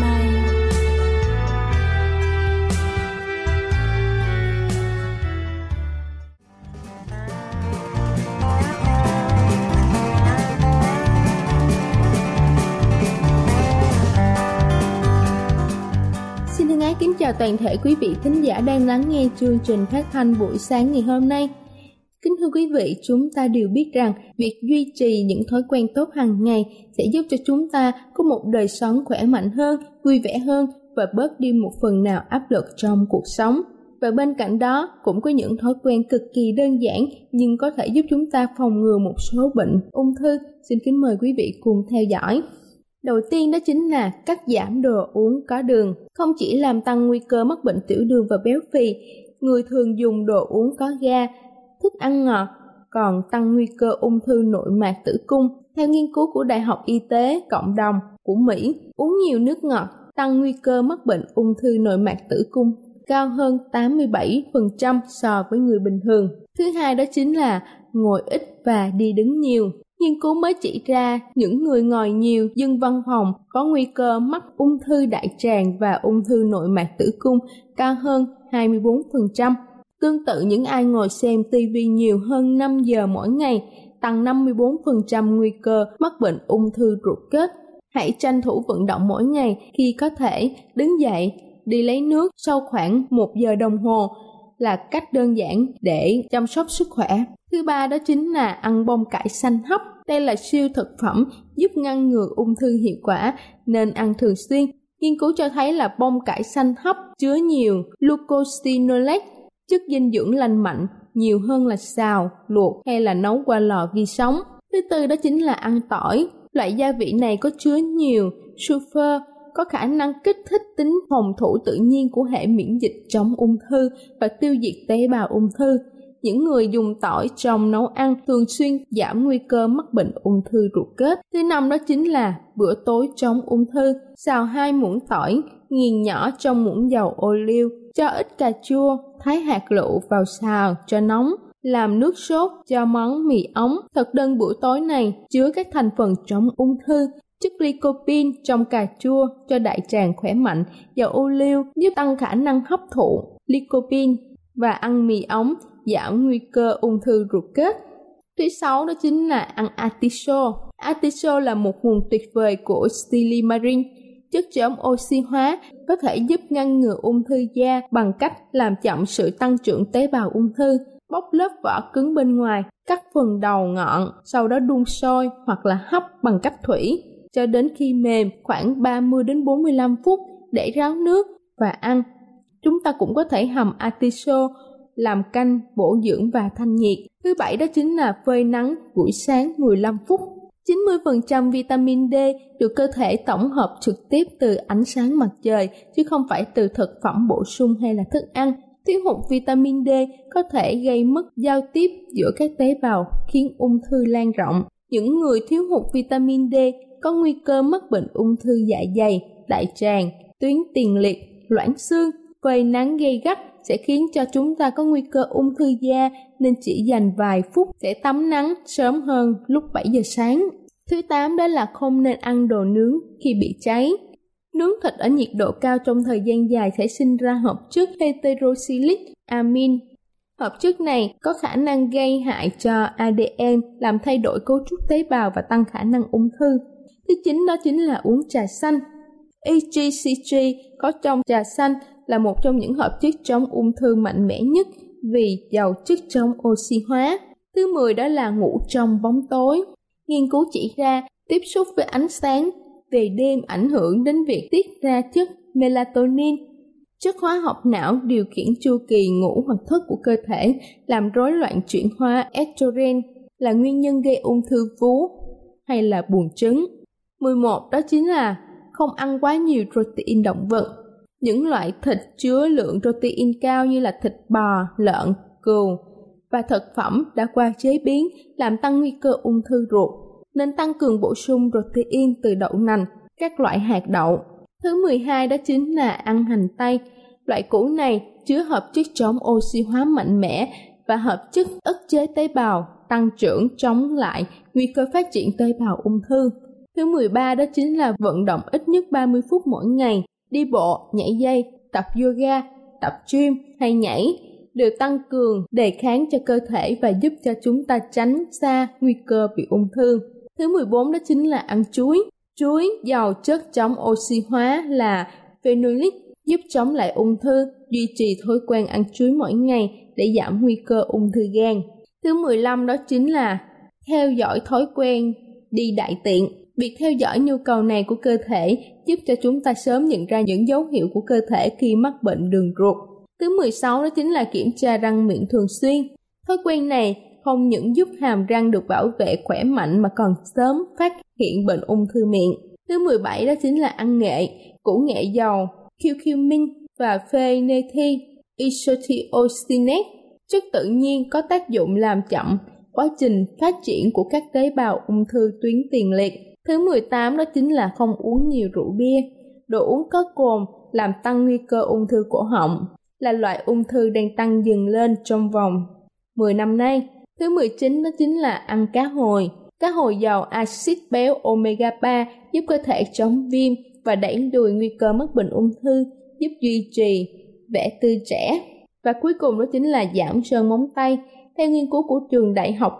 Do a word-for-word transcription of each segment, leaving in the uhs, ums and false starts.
nay. Kính chào toàn thể quý vị thính giả đang lắng nghe chương trình phát thanh buổi sáng ngày hôm nay. Kính thưa quý vị, chúng ta đều biết rằng việc duy trì những thói quen tốt hàng ngày sẽ giúp cho chúng ta có một đời sống khỏe mạnh hơn, vui vẻ hơn và bớt đi một phần nào áp lực trong cuộc sống. Và bên cạnh đó, cũng có những thói quen cực kỳ đơn giản nhưng có thể giúp chúng ta phòng ngừa một số bệnh ung thư. Xin kính mời quý vị cùng theo dõi. Đầu tiên đó chính là cắt giảm đồ uống có đường. Không chỉ làm tăng nguy cơ mắc bệnh tiểu đường và béo phì, người thường dùng đồ uống có ga, thức ăn ngọt còn tăng nguy cơ ung thư nội mạc tử cung. Theo nghiên cứu của Đại học Y tế Cộng đồng của Mỹ, uống nhiều nước ngọt tăng nguy cơ mắc bệnh ung thư nội mạc tử cung cao hơn tám mươi bảy phần trăm so với người bình thường. Thứ hai đó chính là ngồi ít và đi đứng nhiều. Nghiên cứu mới chỉ ra những người ngồi nhiều, dân văn phòng có nguy cơ mắc ung thư đại tràng và ung thư nội mạc tử cung cao hơn hai mươi bốn phần trăm. Tương tự, những ai ngồi xem ti vi nhiều hơn năm giờ mỗi ngày tăng năm mươi bốn phần trăm nguy cơ mắc bệnh ung thư ruột kết. Hãy tranh thủ vận động mỗi ngày, khi có thể đứng dậy, đi lấy nước sau khoảng một giờ đồng hồ là cách đơn giản để chăm sóc sức khỏe. Thứ ba đó chính là ăn bông cải xanh hấp. Đây là siêu thực phẩm giúp ngăn ngừa ung thư hiệu quả nên ăn thường xuyên. Nghiên cứu cho thấy là bông cải xanh hấp chứa nhiều glucosinolate, chất dinh dưỡng lành mạnh, nhiều hơn là xào, luộc hay là nấu qua lò vi sóng. Thứ tư đó chính là ăn tỏi. Loại gia vị này có chứa nhiều sulfur, có khả năng kích thích tính phòng thủ tự nhiên của hệ miễn dịch chống ung thư và tiêu diệt tế bào ung thư. Những người dùng tỏi trong nấu ăn thường xuyên giảm nguy cơ mắc bệnh ung thư ruột kết. Thứ năm đó chính là bữa tối chống ung thư. Xào hai muỗng tỏi, nghiền nhỏ trong muỗng dầu ô liu, cho ít cà chua, thái hạt lựu vào xào cho nóng, làm nước sốt cho món mì ống. Thực đơn bữa tối này chứa các thành phần chống ung thư. Chất lycopene trong cà chua cho đại tràng khỏe mạnh, dầu ô liu giúp tăng khả năng hấp thụ lycopene, và ăn mì ống giảm nguy cơ ung thư ruột kết. Thứ sáu đó chính là ăn artiso. Artiso là một nguồn tuyệt vời của stilimarin, chất chống oxy hóa, có thể giúp ngăn ngừa ung thư da bằng cách làm chậm sự tăng trưởng tế bào ung thư. Bóc lớp vỏ cứng bên ngoài, cắt phần đầu ngọn, sau đó đun sôi hoặc là hấp bằng cách thủy cho đến khi mềm, khoảng ba mươi đến bốn mươi lăm phút để ráo nước và ăn. Chúng ta cũng có thể hầm artiso làm canh bổ dưỡng và thanh nhiệt. Thứ bảy đó chính là phơi nắng buổi sáng mười lăm phút. chín mươi phần trăm vitamin D được cơ thể tổng hợp trực tiếp từ ánh sáng mặt trời chứ không phải từ thực phẩm bổ sung hay là thức ăn. Thiếu hụt vitamin D có thể gây mất giao tiếp giữa các tế bào, khiến ung thư lan rộng. Những người thiếu hụt vitamin D có nguy cơ mắc bệnh ung thư dạ dày, đại tràng, tuyến tiền liệt, loãng xương, phơi nắng gay gắt sẽ khiến cho chúng ta có nguy cơ ung thư da, nên chỉ dành vài phút sẽ tắm nắng sớm hơn lúc bảy giờ sáng. Thứ tám đó là không nên ăn đồ nướng khi bị cháy. Nướng thịt ở nhiệt độ cao trong thời gian dài sẽ sinh ra hợp chất heterocyclic amin. Hợp chất này có khả năng gây hại cho a đê en, làm thay đổi cấu trúc tế bào và tăng khả năng ung thư. Thứ chín đó chính là uống trà xanh. e giê xê có trong trà xanh là một trong những hợp chất chống ung thư mạnh mẽ nhất vì giàu chất chống oxy hóa. Thứ mười đó là ngủ trong bóng tối. Nghiên cứu chỉ ra tiếp xúc với ánh sáng về đêm ảnh hưởng đến việc tiết ra chất melatonin, chất hóa học não điều khiển chu kỳ ngủ hoặc thức của cơ thể, làm rối loạn chuyển hóa estrogen, là nguyên nhân gây ung thư vú hay là buồng trứng. mười một đó chính là không ăn quá nhiều protein động vật. Những loại thịt chứa lượng protein cao như là thịt bò, lợn, cừu và thực phẩm đã qua chế biến làm tăng nguy cơ ung thư ruột, nên tăng cường bổ sung protein từ đậu nành, các loại hạt đậu. Thứ mười hai đó chính là ăn hành tây. Loại củ này chứa hợp chất chống oxy hóa mạnh mẽ và hợp chất ức chế tế bào tăng trưởng, chống lại nguy cơ phát triển tế bào ung thư. Thứ mười ba đó chính là vận động ít nhất ba mươi phút mỗi ngày, đi bộ, nhảy dây, tập yoga, tập gym hay nhảy, đều tăng cường đề kháng cho cơ thể và giúp cho chúng ta tránh xa nguy cơ bị ung thư. Thứ mười bốn đó chính là ăn chuối. Chuối giàu chất chống oxy hóa là phenolic giúp chống lại ung thư, duy trì thói quen ăn chuối mỗi ngày để giảm nguy cơ ung thư gan. Thứ mười lăm đó chính là theo dõi thói quen đi đại tiện. Việc theo dõi nhu cầu này của cơ thể giúp cho chúng ta sớm nhận ra những dấu hiệu của cơ thể khi mắc bệnh đường ruột. Thứ mười sáu đó chính là kiểm tra răng miệng thường xuyên. Thói quen này không những giúp hàm răng được bảo vệ khỏe mạnh mà còn sớm phát hiện bệnh ung thư miệng. Thứ mười bảy đó chính là ăn nghệ. Củ nghệ giàu curcumin và phenethyl isothiocyanate, chất tự nhiên có tác dụng làm chậm quá trình phát triển của các tế bào ung thư tuyến tiền liệt. Thứ mười tám đó chính là không uống nhiều rượu bia. Đồ uống có cồn làm tăng nguy cơ ung thư cổ họng, là loại ung thư đang tăng dần lên trong vòng mười năm nay. Thứ mười chín đó chính là ăn cá hồi. Cá hồi giàu axit béo omega ba giúp cơ thể chống viêm và đẩy lùi nguy cơ mắc bệnh ung thư, giúp duy trì vẻ tươi trẻ. Và cuối cùng đó chính là giảm sơn móng tay. Theo nghiên cứu của trường đại học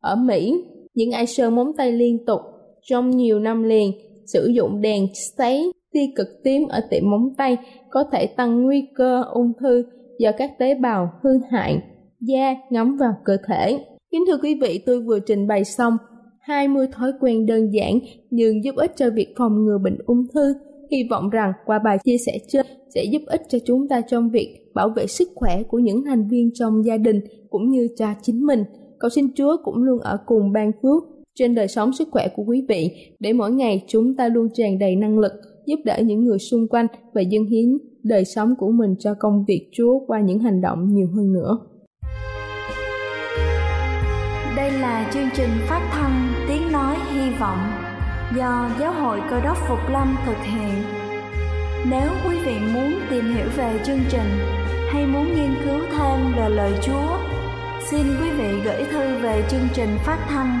ở Mỹ, những ai sơn móng tay liên tục trong nhiều năm liền, sử dụng đèn sấy tia cực tím ở tiệm móng tay có thể tăng nguy cơ ung thư do các tế bào hư hại da ngấm vào cơ thể. Kính thưa quý vị, tôi vừa trình bày xong hai mươi thói quen đơn giản nhưng giúp ích cho việc phòng ngừa bệnh ung thư. Hy vọng rằng qua bài chia sẻ trên sẽ giúp ích cho chúng ta trong việc bảo vệ sức khỏe của những thành viên trong gia đình cũng như cho chính mình. Cầu xin Chúa cũng luôn ở cùng ban phước trên đời sống sức khỏe của quý vị, để mỗi ngày chúng ta luôn tràn đầy năng lực, giúp đỡ những người xung quanh và dâng hiến đời sống của mình cho công việc Chúa qua những hành động nhiều hơn nữa. Đây là chương trình phát thanh Tiếng Nói Hy Vọng do Giáo hội Cơ đốc Phục Lâm thực hiện. Nếu quý vị muốn tìm hiểu về chương trình hay muốn nghiên cứu thêm về lời Chúa, xin quý vị gửi thư về chương trình phát thanh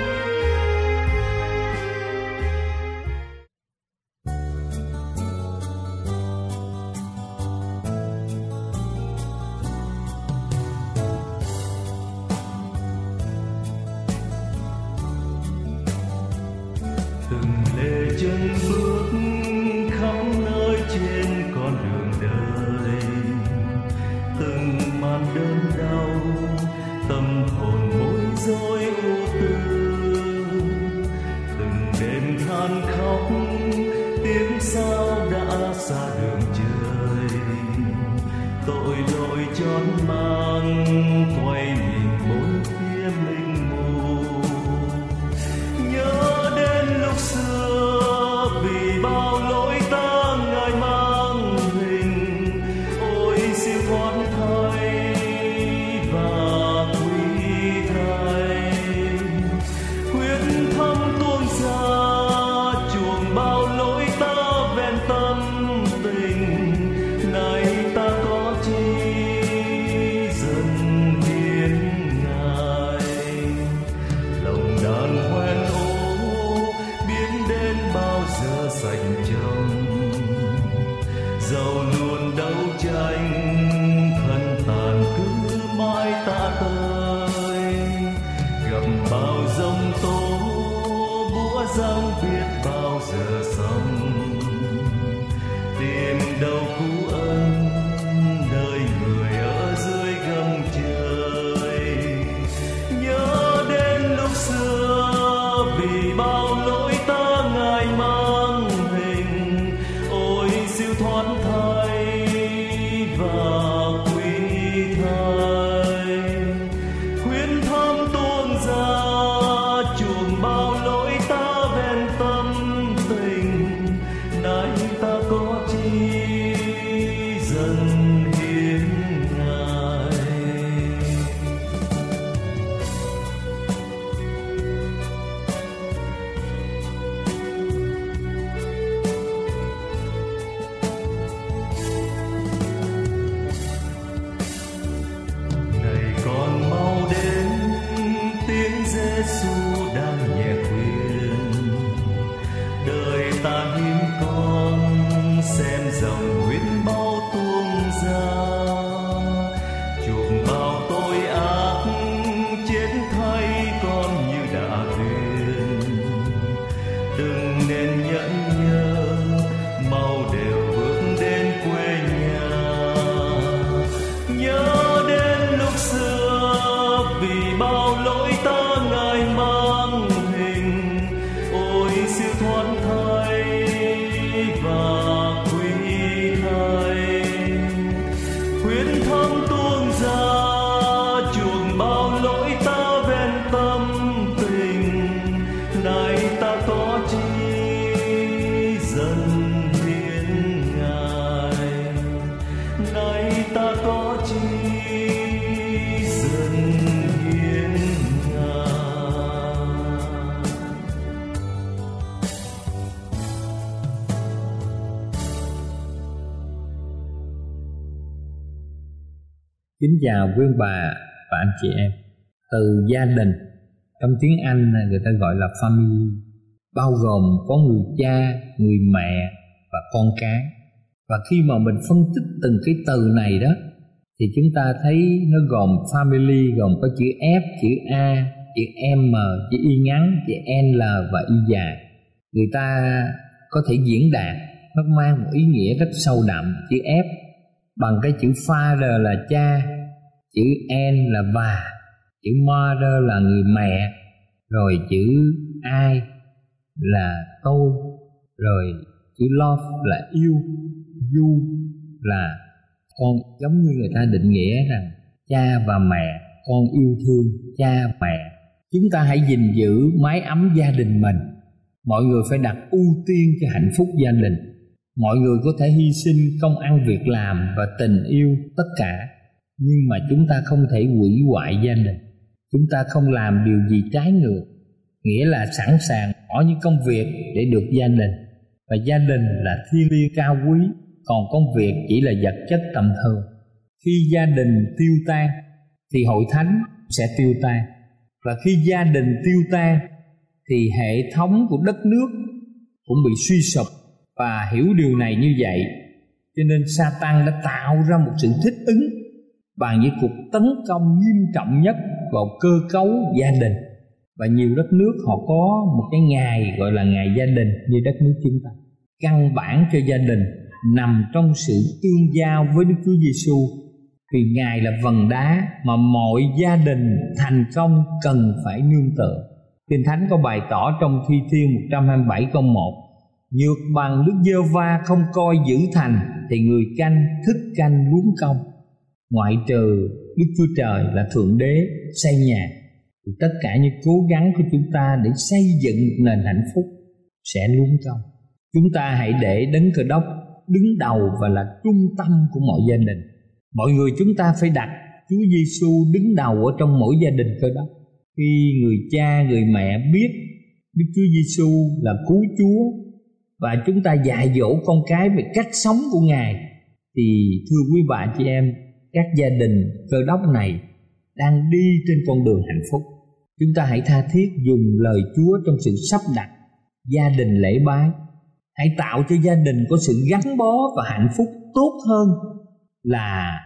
Sao đã xa đường trời, dầu luôn đấu tranh, thân tàn cứ mãi tả tơi, gặp bao giông tố búa giông biết bao giờ xong, tìm đâu cứu ân nơi người ở dưới gầm trời. Nhớ đến lúc xưa vì bao lỗi ta ngại mang hình, ôi siêu thoát thay và quy thay, khuyên thơm tuôn ra chuồng bao lỗi ta ven tâm tình, nay ta có chi dần hiến ngài. Này con mau đến, tiếng Giê-xu đang nhẹ khuyên, đời ta hiếm con xem dòng huyết bao tuôn ra, chuộc bao tội ác chết thay con như đã quên. Đừng nên nhẫn nhơ, mau đều bước đến quê nhà. Nhớ đến lúc xưa vì bao lỗi ta ngại mang hình, ôi siêu thoát thay và quy thay, khuyến thơm tuôn ra chuồng bao lỗi ta ven tâm tình, nay ta có chi dần hiến ngài, nay ta có chi dần hiến ngài. Kính chào quý ông bà và anh chị em. Từ gia đình, trong tiếng Anh người ta gọi là family, bao gồm có người cha, người mẹ và con cái. Và khi mà mình phân tích từng cái từ này đó thì chúng ta thấy nó gồm family, gồm có chữ F, chữ A, chữ M, chữ Y ngắn, chữ N và Y dài. Người ta có thể diễn đạt, nó mang một ý nghĩa rất sâu đậm. Chữ F bằng cái chữ father là cha, chữ N là bà, chữ mother là người mẹ, rồi chữ I là tôi, rồi chữ love là yêu, you là con. Giống như người ta định nghĩa rằng cha và mẹ, con yêu thương cha mẹ. Chúng ta hãy gìn giữ mái ấm gia đình mình. Mọi người phải đặt ưu tiên cho hạnh phúc gia đình. Mọi người có thể hy sinh công ăn việc làm và tình yêu tất cả, nhưng mà chúng ta không thể hủy hoại gia đình. Chúng ta không làm điều gì trái ngược, nghĩa là sẵn sàng bỏ những công việc để được gia đình. Và gia đình là thiêng liêng cao quý, còn công việc chỉ là vật chất tầm thường. Khi gia đình tiêu tan thì hội thánh sẽ tiêu tan, và khi gia đình tiêu tan thì hệ thống của đất nước cũng bị suy sụp. Và hiểu điều này như vậy, cho nên Satan đã tạo ra một sự thích ứng bằng những cuộc tấn công nghiêm trọng nhất vào cơ cấu gia đình. Và nhiều đất nước họ có một cái ngày gọi là ngày gia đình như đất nước chúng ta. Căn bản cho gia đình nằm trong sự tương giao với Đức Chúa Giê-xu, vì Ngài là vầng đá mà mọi gia đình thành công cần phải nương tựa. Kinh Thánh có bày tỏ trong Thi Thiên một trăm hai mươi bảy câu một: nhược bằng Đức Giê-hô-va không coi giữ thành, thì người canh thức canh luống công. Ngoại trừ Đức Chúa Trời là Thượng Đế xây nhà, thì tất cả những cố gắng của chúng ta để xây dựng một nền hạnh phúc sẽ luống công. Chúng ta hãy để Đấng Cơ Đốc đứng đầu và là trung tâm của mọi gia đình. Mọi người chúng ta phải đặt Chúa Giê-xu đứng đầu ở trong mỗi gia đình Cơ Đốc. Khi người cha, người mẹ biết Đức Chúa Giê-xu là cứu Chúa và chúng ta dạy dỗ con cái về cách sống của Ngài, thì thưa quý bà chị em, các gia đình Cơ Đốc này đang đi trên con đường hạnh phúc. Chúng ta hãy tha thiết dùng lời Chúa trong sự sắp đặt gia đình lễ bái, Hãy tạo cho gia đình có sự gắn bó và hạnh phúc tốt hơn là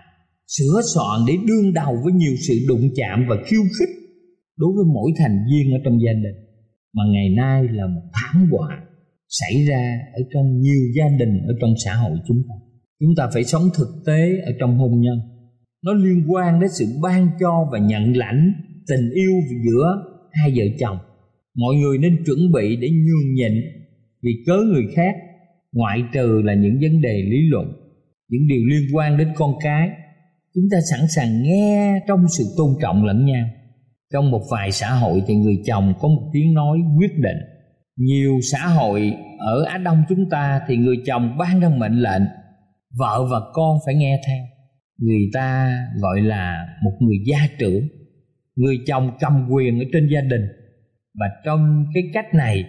sửa soạn để đương đầu với nhiều sự đụng chạm và khiêu khích đối với mỗi thành viên ở trong gia đình, mà ngày nay là một thảm họa xảy ra ở trong nhiều gia đình ở trong xã hội chúng ta. Chúng ta phải sống thực tế ở trong hôn nhân. Nó liên quan đến sự ban cho và nhận lãnh tình yêu giữa hai vợ chồng. Mọi người nên chuẩn bị để nhường nhịn vì cớ người khác, ngoại trừ là những vấn đề lý luận, những điều liên quan đến con cái. Chúng ta sẵn sàng nghe trong sự tôn trọng lẫn nhau. Trong một vài xã hội thì người chồng có một tiếng nói quyết định. Nhiều xã hội ở Á Đông chúng ta thì người chồng ban ra mệnh lệnh, vợ và con phải nghe theo. Người ta gọi là một người gia trưởng. Người chồng cầm quyền ở trên gia đình. Và trong cái cách này,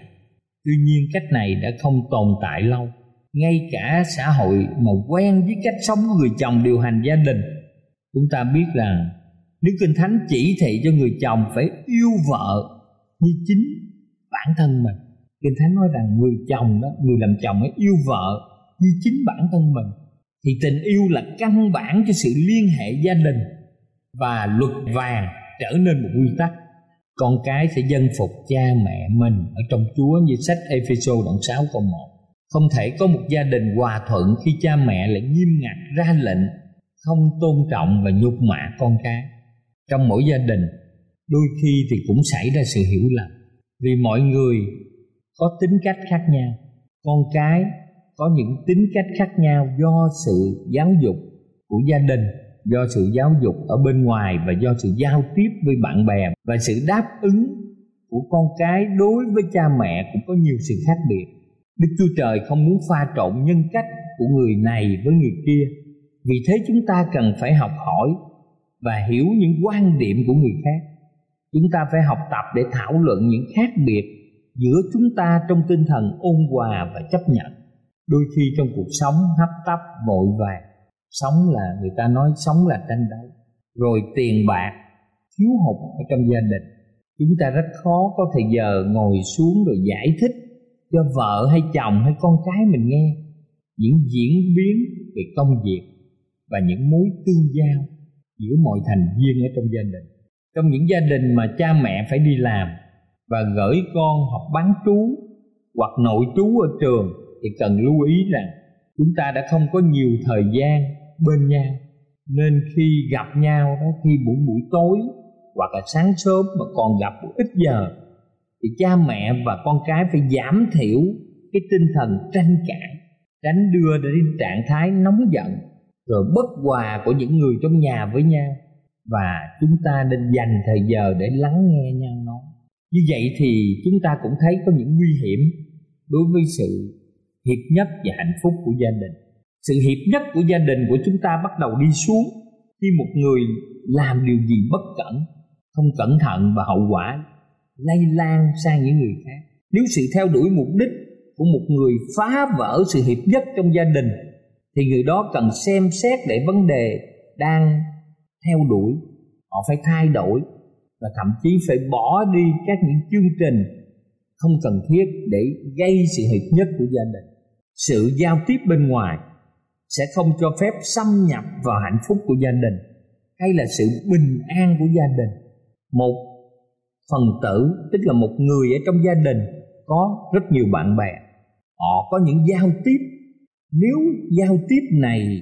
tuy nhiên cách này đã không tồn tại lâu. Ngay cả xã hội mà quen với cách sống của người chồng điều hành gia đình, chúng ta biết rằng Đức Kinh Thánh chỉ thị cho người chồng phải yêu vợ như chính bản thân mình. Kinh Thánh nói rằng người chồng đó, người làm chồng ấy yêu vợ như chính bản thân mình. Thì tình yêu là căn bản cho sự liên hệ gia đình, và luật vàng trở nên một quy tắc. Con cái sẽ dân phục cha mẹ mình ở trong Chúa, như sách Ê-phê-sô đoạn sáu câu một. Không thể có một gia đình hòa thuận khi cha mẹ lại nghiêm ngặt ra lệnh, không tôn trọng và nhục mạ con cái. Trong mỗi gia đình, đôi khi thì cũng xảy ra sự hiểu lầm, vì mọi người có tính cách khác nhau, con cái có những tính cách khác nhau do sự giáo dục của gia đình, do sự giáo dục ở bên ngoài và do sự giao tiếp với bạn bè, và sự đáp ứng của con cái đối với cha mẹ cũng có nhiều sự khác biệt. Đức Chúa Trời không muốn pha trộn nhân cách của người này với người kia, vì thế chúng ta cần phải học hỏi và hiểu những quan điểm của người khác. Chúng ta phải học tập để thảo luận những khác biệt giữa chúng ta trong tinh thần ôn hòa và chấp nhận. Đôi khi trong cuộc sống hấp tấp vội vàng, sống là người ta nói sống là tranh đấu, rồi tiền bạc thiếu hụt ở trong gia đình, chúng ta rất khó có thời giờ ngồi xuống rồi giải thích cho vợ hay chồng hay con cái mình nghe những diễn biến về công việc và những mối tương giao giữa mọi thành viên ở trong gia đình. Trong những gia đình mà cha mẹ phải đi làm và gửi con học bán trú hoặc nội trú ở trường, thì cần lưu ý rằng chúng ta đã không có nhiều thời gian bên nhau, nên khi gặp nhau đó, khi buổi buổi tối hoặc là sáng sớm mà còn gặp ít giờ, thì cha mẹ và con cái phải giảm thiểu cái tinh thần tranh cãi, tránh đưa đến trạng thái nóng giận rồi bất hòa của những người trong nhà với nhau. Và chúng ta nên dành thời giờ để lắng nghe nhau nói. Như vậy thì chúng ta cũng thấy có những nguy hiểm đối với sự hiệp nhất và hạnh phúc của gia đình. Sự hiệp nhất của gia đình của chúng ta bắt đầu đi xuống khi một người làm điều gì bất cẩn, không cẩn thận, và hậu quả lây lan sang những người khác. Nếu sự theo đuổi mục đích của một người phá vỡ sự hiệp nhất trong gia đình, thì người đó cần xem xét để vấn đề đang theo đuổi, họ phải thay đổi và thậm chí phải bỏ đi các những chương trình không cần thiết để gây sự hiệp nhất của gia đình. Sự giao tiếp bên ngoài sẽ không cho phép xâm nhập vào hạnh phúc của gia đình hay là sự bình an của gia đình. Một phần tử, tức là một người ở trong gia đình có rất nhiều bạn bè, họ có những giao tiếp. Nếu giao tiếp này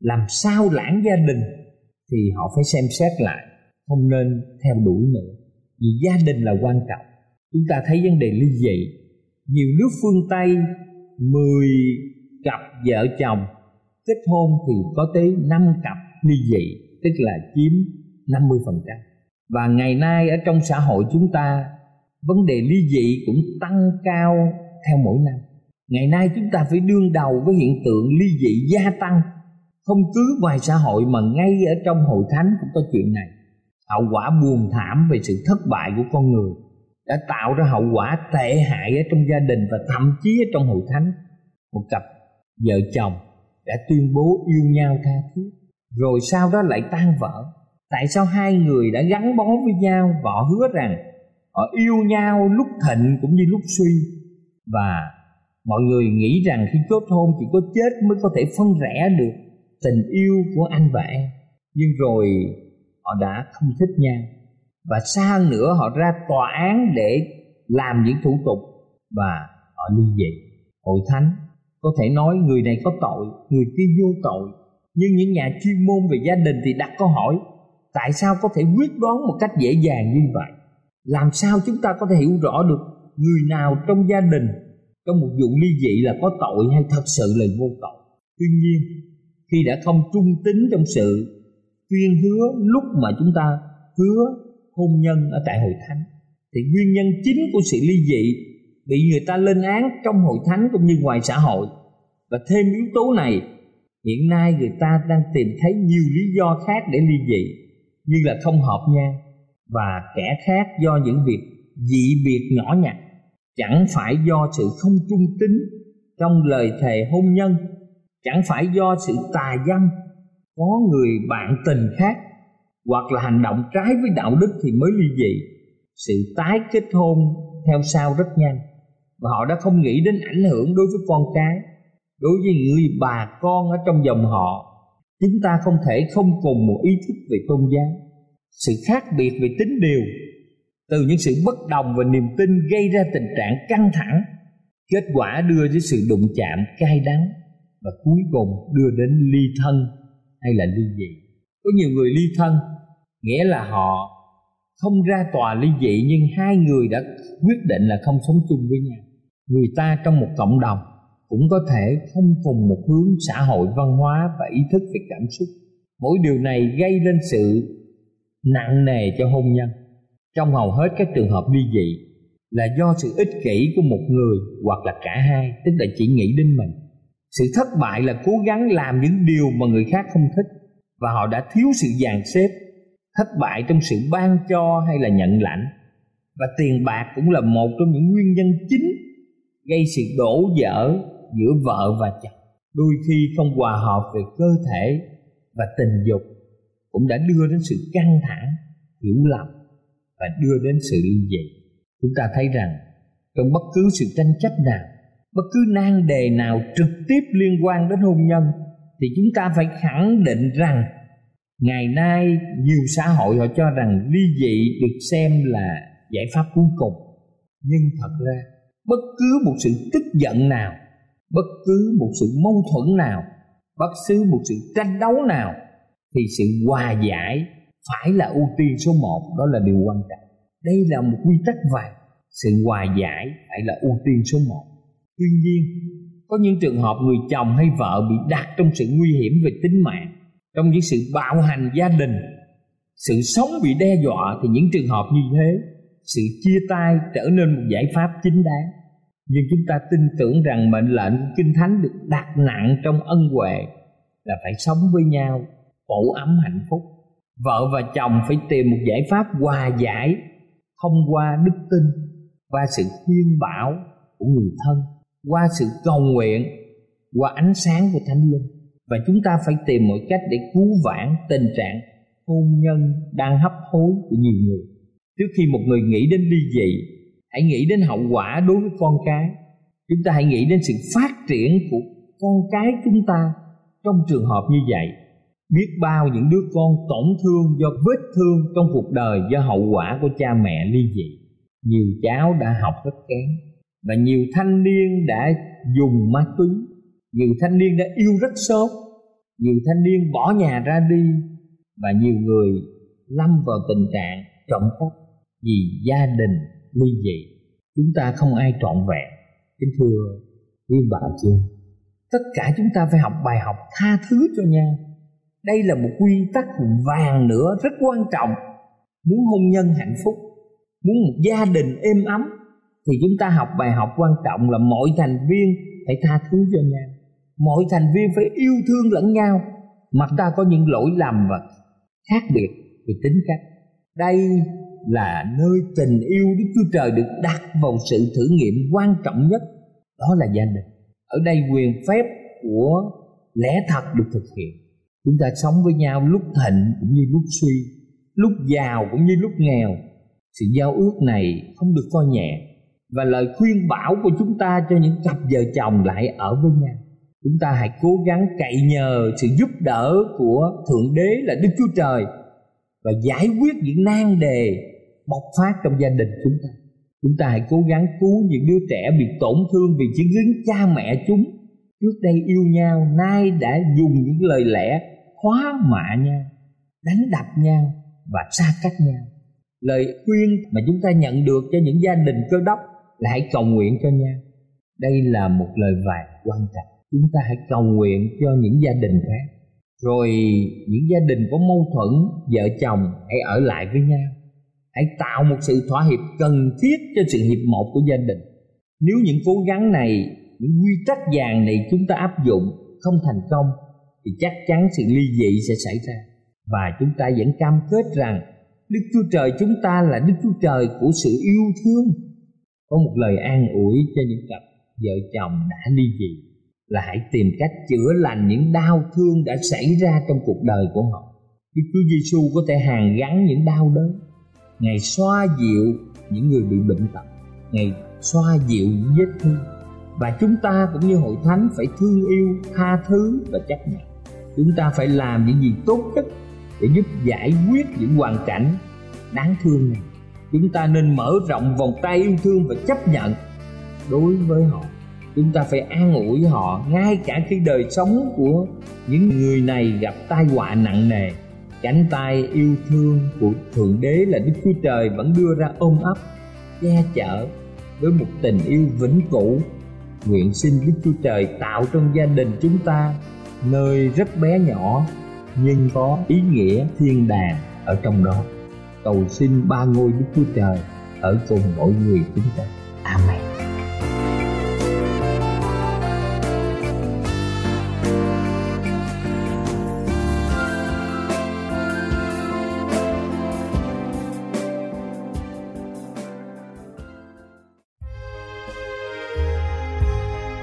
làm sao lãng gia đình thì họ phải xem xét lại, không nên theo đuổi nữa, vì gia đình là quan trọng. Chúng ta thấy vấn đề ly dị, nhiều nước phương Tây mười cặp vợ chồng kết hôn thì có tới năm cặp ly dị, tức là chiếm năm mươi phần trăm. Và ngày nay ở trong xã hội chúng ta, vấn đề ly dị cũng tăng cao theo mỗi năm. Ngày nay chúng ta phải đương đầu với hiện tượng ly dị gia tăng. Không cứ ngoài xã hội mà ngay ở trong hội thánh cũng có chuyện này. Hậu quả buồn thảm về sự thất bại của con người đã tạo ra hậu quả tệ hại ở trong gia đình và thậm chí ở trong hội thánh. Một cặp vợ chồng đã tuyên bố yêu nhau tha thiết, rồi sau đó lại tan vỡ. Tại sao hai người đã gắn bó với nhau và họ hứa rằng họ yêu nhau lúc thịnh cũng như lúc suy, và Mọi người nghĩ rằng khi kết hôn chỉ có chết mới có thể phân rẽ được tình yêu của anh và em. Nhưng rồi họ đã không thích nhau. Và xa hơn nữa, họ ra tòa án để làm những thủ tục và họ ly dị. Hội thánh có thể nói người này có tội, người kia vô tội. Nhưng những nhà chuyên môn về gia đình thì đặt câu hỏi: tại sao có thể quyết đoán một cách dễ dàng như vậy? Làm sao chúng ta có thể hiểu rõ được người nào trong gia đình, trong một vụ ly dị là có tội hay thật sự là vô tội? Tuy nhiên, khi đã không trung tín trong sự tuyên hứa lúc mà chúng ta hứa hôn nhân ở tại hội thánh, thì nguyên nhân chính của sự ly dị bị người ta lên án trong hội thánh cũng như ngoài xã hội. Và thêm yếu tố này, hiện nay người ta đang tìm thấy nhiều lý do khác để ly dị, như là không hợp nhau và kẻ khác do những việc dị biệt nhỏ nhặt, chẳng phải do sự không trung tín trong lời thề hôn nhân, chẳng phải do sự tà dâm, có người bạn tình khác hoặc là hành động trái với đạo đức thì mới ly dị. Sự tái kết hôn theo sau rất nhanh, và họ đã không nghĩ đến ảnh hưởng đối với con cái, đối với người bà con ở trong dòng họ. Chúng ta không thể không cùng một ý thức về tôn giáo. Sự khác biệt về tín điều từ những sự bất đồng và niềm tin gây ra tình trạng căng thẳng, kết quả đưa đến sự đụng chạm cay đắng và cuối cùng đưa đến ly thân hay là ly dị. Có nhiều người ly thân, nghĩa là họ không ra tòa ly dị nhưng hai người đã quyết định là không sống chung với nhau. Người ta trong một cộng đồng cũng có thể không cùng một hướng xã hội, văn hóa và ý thức về cảm xúc. Mỗi điều này gây nên sự nặng nề cho hôn nhân. Trong hầu hết các trường hợp ly dị là do sự ích kỷ của một người hoặc là cả hai, tức là chỉ nghĩ đến mình. Sự thất bại là cố gắng làm những điều mà người khác không thích, và họ đã thiếu sự dàn xếp. Thất bại trong sự ban cho hay là nhận lãnh và tiền bạc cũng là một trong những nguyên nhân chính gây sự đổ vỡ giữa vợ và chồng. Đôi khi không hòa hợp về cơ thể và tình dục cũng đã đưa đến sự căng thẳng, hiểu lầm và đưa đến sự ly dị. Chúng ta thấy rằng trong bất cứ sự tranh chấp nào, bất cứ nan đề nào trực tiếp liên quan đến hôn nhân, thì chúng ta phải khẳng định rằng ngày nay nhiều xã hội họ cho rằng ly dị được xem là giải pháp cuối cùng. Nhưng thật ra bất cứ một sự tức giận nào, bất cứ một sự mâu thuẫn nào, bất cứ một sự tranh đấu nào, thì sự hòa giải phải là ưu tiên số một. Đó là điều quan trọng. Đây là một quy tắc vàng. Sự hòa giải phải là ưu tiên số một. Tuy nhiên, có những trường hợp người chồng hay vợ bị đặt trong sự nguy hiểm về tính mạng, trong những sự bạo hành gia đình, sự sống bị đe dọa, thì những trường hợp như thế, sự chia tay trở nên một giải pháp chính đáng. Nhưng chúng ta tin tưởng rằng mệnh lệnh của Kinh Thánh được đặt nặng trong ân huệ là phải sống với nhau tổ ấm hạnh phúc. Vợ và chồng phải tìm một giải pháp hòa giải thông qua đức tin, qua sự khuyên bảo của người thân, qua sự cầu nguyện, qua ánh sáng của Thánh Linh. Và chúng ta phải tìm mọi cách để cứu vãn tình trạng hôn nhân đang hấp hối của nhiều người. Trước khi một người nghĩ đến ly dị, hãy nghĩ đến hậu quả đối với con cái. Chúng ta hãy nghĩ đến sự phát triển của con cái chúng ta trong trường hợp như vậy. Biết bao những đứa con tổn thương do vết thương trong cuộc đời do hậu quả của cha mẹ ly dị. Nhiều cháu đã học rất kém, và nhiều thanh niên đã dùng ma túy, nhiều thanh niên đã yêu rất sớm, nhiều thanh niên bỏ nhà ra đi, và nhiều người lâm vào tình trạng trộm cắp vì gia đình ly dị. Chúng ta không ai trọn vẹn. Kính thưa quý bà chị, tất cả chúng ta phải học bài học tha thứ cho nhau. Đây là một quy tắc vàng nữa rất quan trọng. Muốn hôn nhân hạnh phúc, muốn một gia đình êm ấm, thì chúng ta học bài học quan trọng là mọi thành viên phải tha thứ cho nhau, mọi thành viên phải yêu thương lẫn nhau. Mặc ta có những lỗi lầm và khác biệt về tính cách, đây là nơi tình yêu Đức Chúa Trời được đặt vào sự thử nghiệm quan trọng nhất, đó là gia đình. Ở đây quyền phép của lẽ thật được thực hiện. Chúng ta sống với nhau lúc thịnh cũng như lúc suy, lúc giàu cũng như lúc nghèo. Sự giao ước này không được coi nhẹ, và lời khuyên bảo của chúng ta cho những cặp vợ chồng lại ở với nhau. Chúng ta hãy cố gắng cậy nhờ sự giúp đỡ của Thượng Đế là Đức Chúa Trời và giải quyết những nan đề bộc phát trong gia đình chúng ta. Chúng ta hãy cố gắng cứu những đứa trẻ bị tổn thương vì chỉ dính cha mẹ chúng. Trước đây yêu nhau, nay đã dùng những lời lẽ khóa mạ nhau, đánh đập nhau và xa cách nhau. Lời khuyên mà chúng ta nhận được cho những gia đình Cơ Đốc là hãy cầu nguyện cho nhau. Đây là một lời vàng quan trọng. Chúng ta hãy cầu nguyện cho những gia đình khác. Rồi những gia đình có mâu thuẫn, vợ chồng hãy ở lại với nhau. Hãy tạo một sự thỏa hiệp cần thiết cho sự hiệp một của gia đình. Nếu những cố gắng này, những quy tắc vàng này chúng ta áp dụng không thành công thì chắc chắn sự ly dị sẽ xảy ra. Và chúng ta vẫn cam kết rằng Đức Chúa Trời chúng ta là Đức Chúa Trời của sự yêu thương. Có một lời an ủi cho những cặp vợ chồng đã ly dị là hãy tìm cách chữa lành những đau thương đã xảy ra trong cuộc đời của họ. Đức Chúa Giê-xu có thể hàn gắn những đau đớn. Ngài xoa dịu những người bị bệnh tật, Ngài xoa dịu những vết thương. Và chúng ta cũng như hội thánh phải thương yêu, tha thứ và chấp nhận. Chúng ta phải làm những gì tốt nhất để giúp giải quyết những hoàn cảnh đáng thương này. Chúng ta nên mở rộng vòng tay yêu thương và chấp nhận đối với họ. Chúng ta phải an ủi họ ngay cả khi đời sống của những người này gặp tai họa nặng nề. Cánh tay yêu thương của Thượng Đế là Đức Chúa Trời vẫn đưa ra ôm ấp, che chở với một tình yêu vĩnh cửu. Nguyện xin Đức Chúa Trời tạo trong gia đình chúng ta nơi rất bé nhỏ nhưng có ý nghĩa thiên đàng ở trong đó. Cầu xin ba ngôi Đức Chúa Trời ở cùng mỗi người chúng ta. Amen.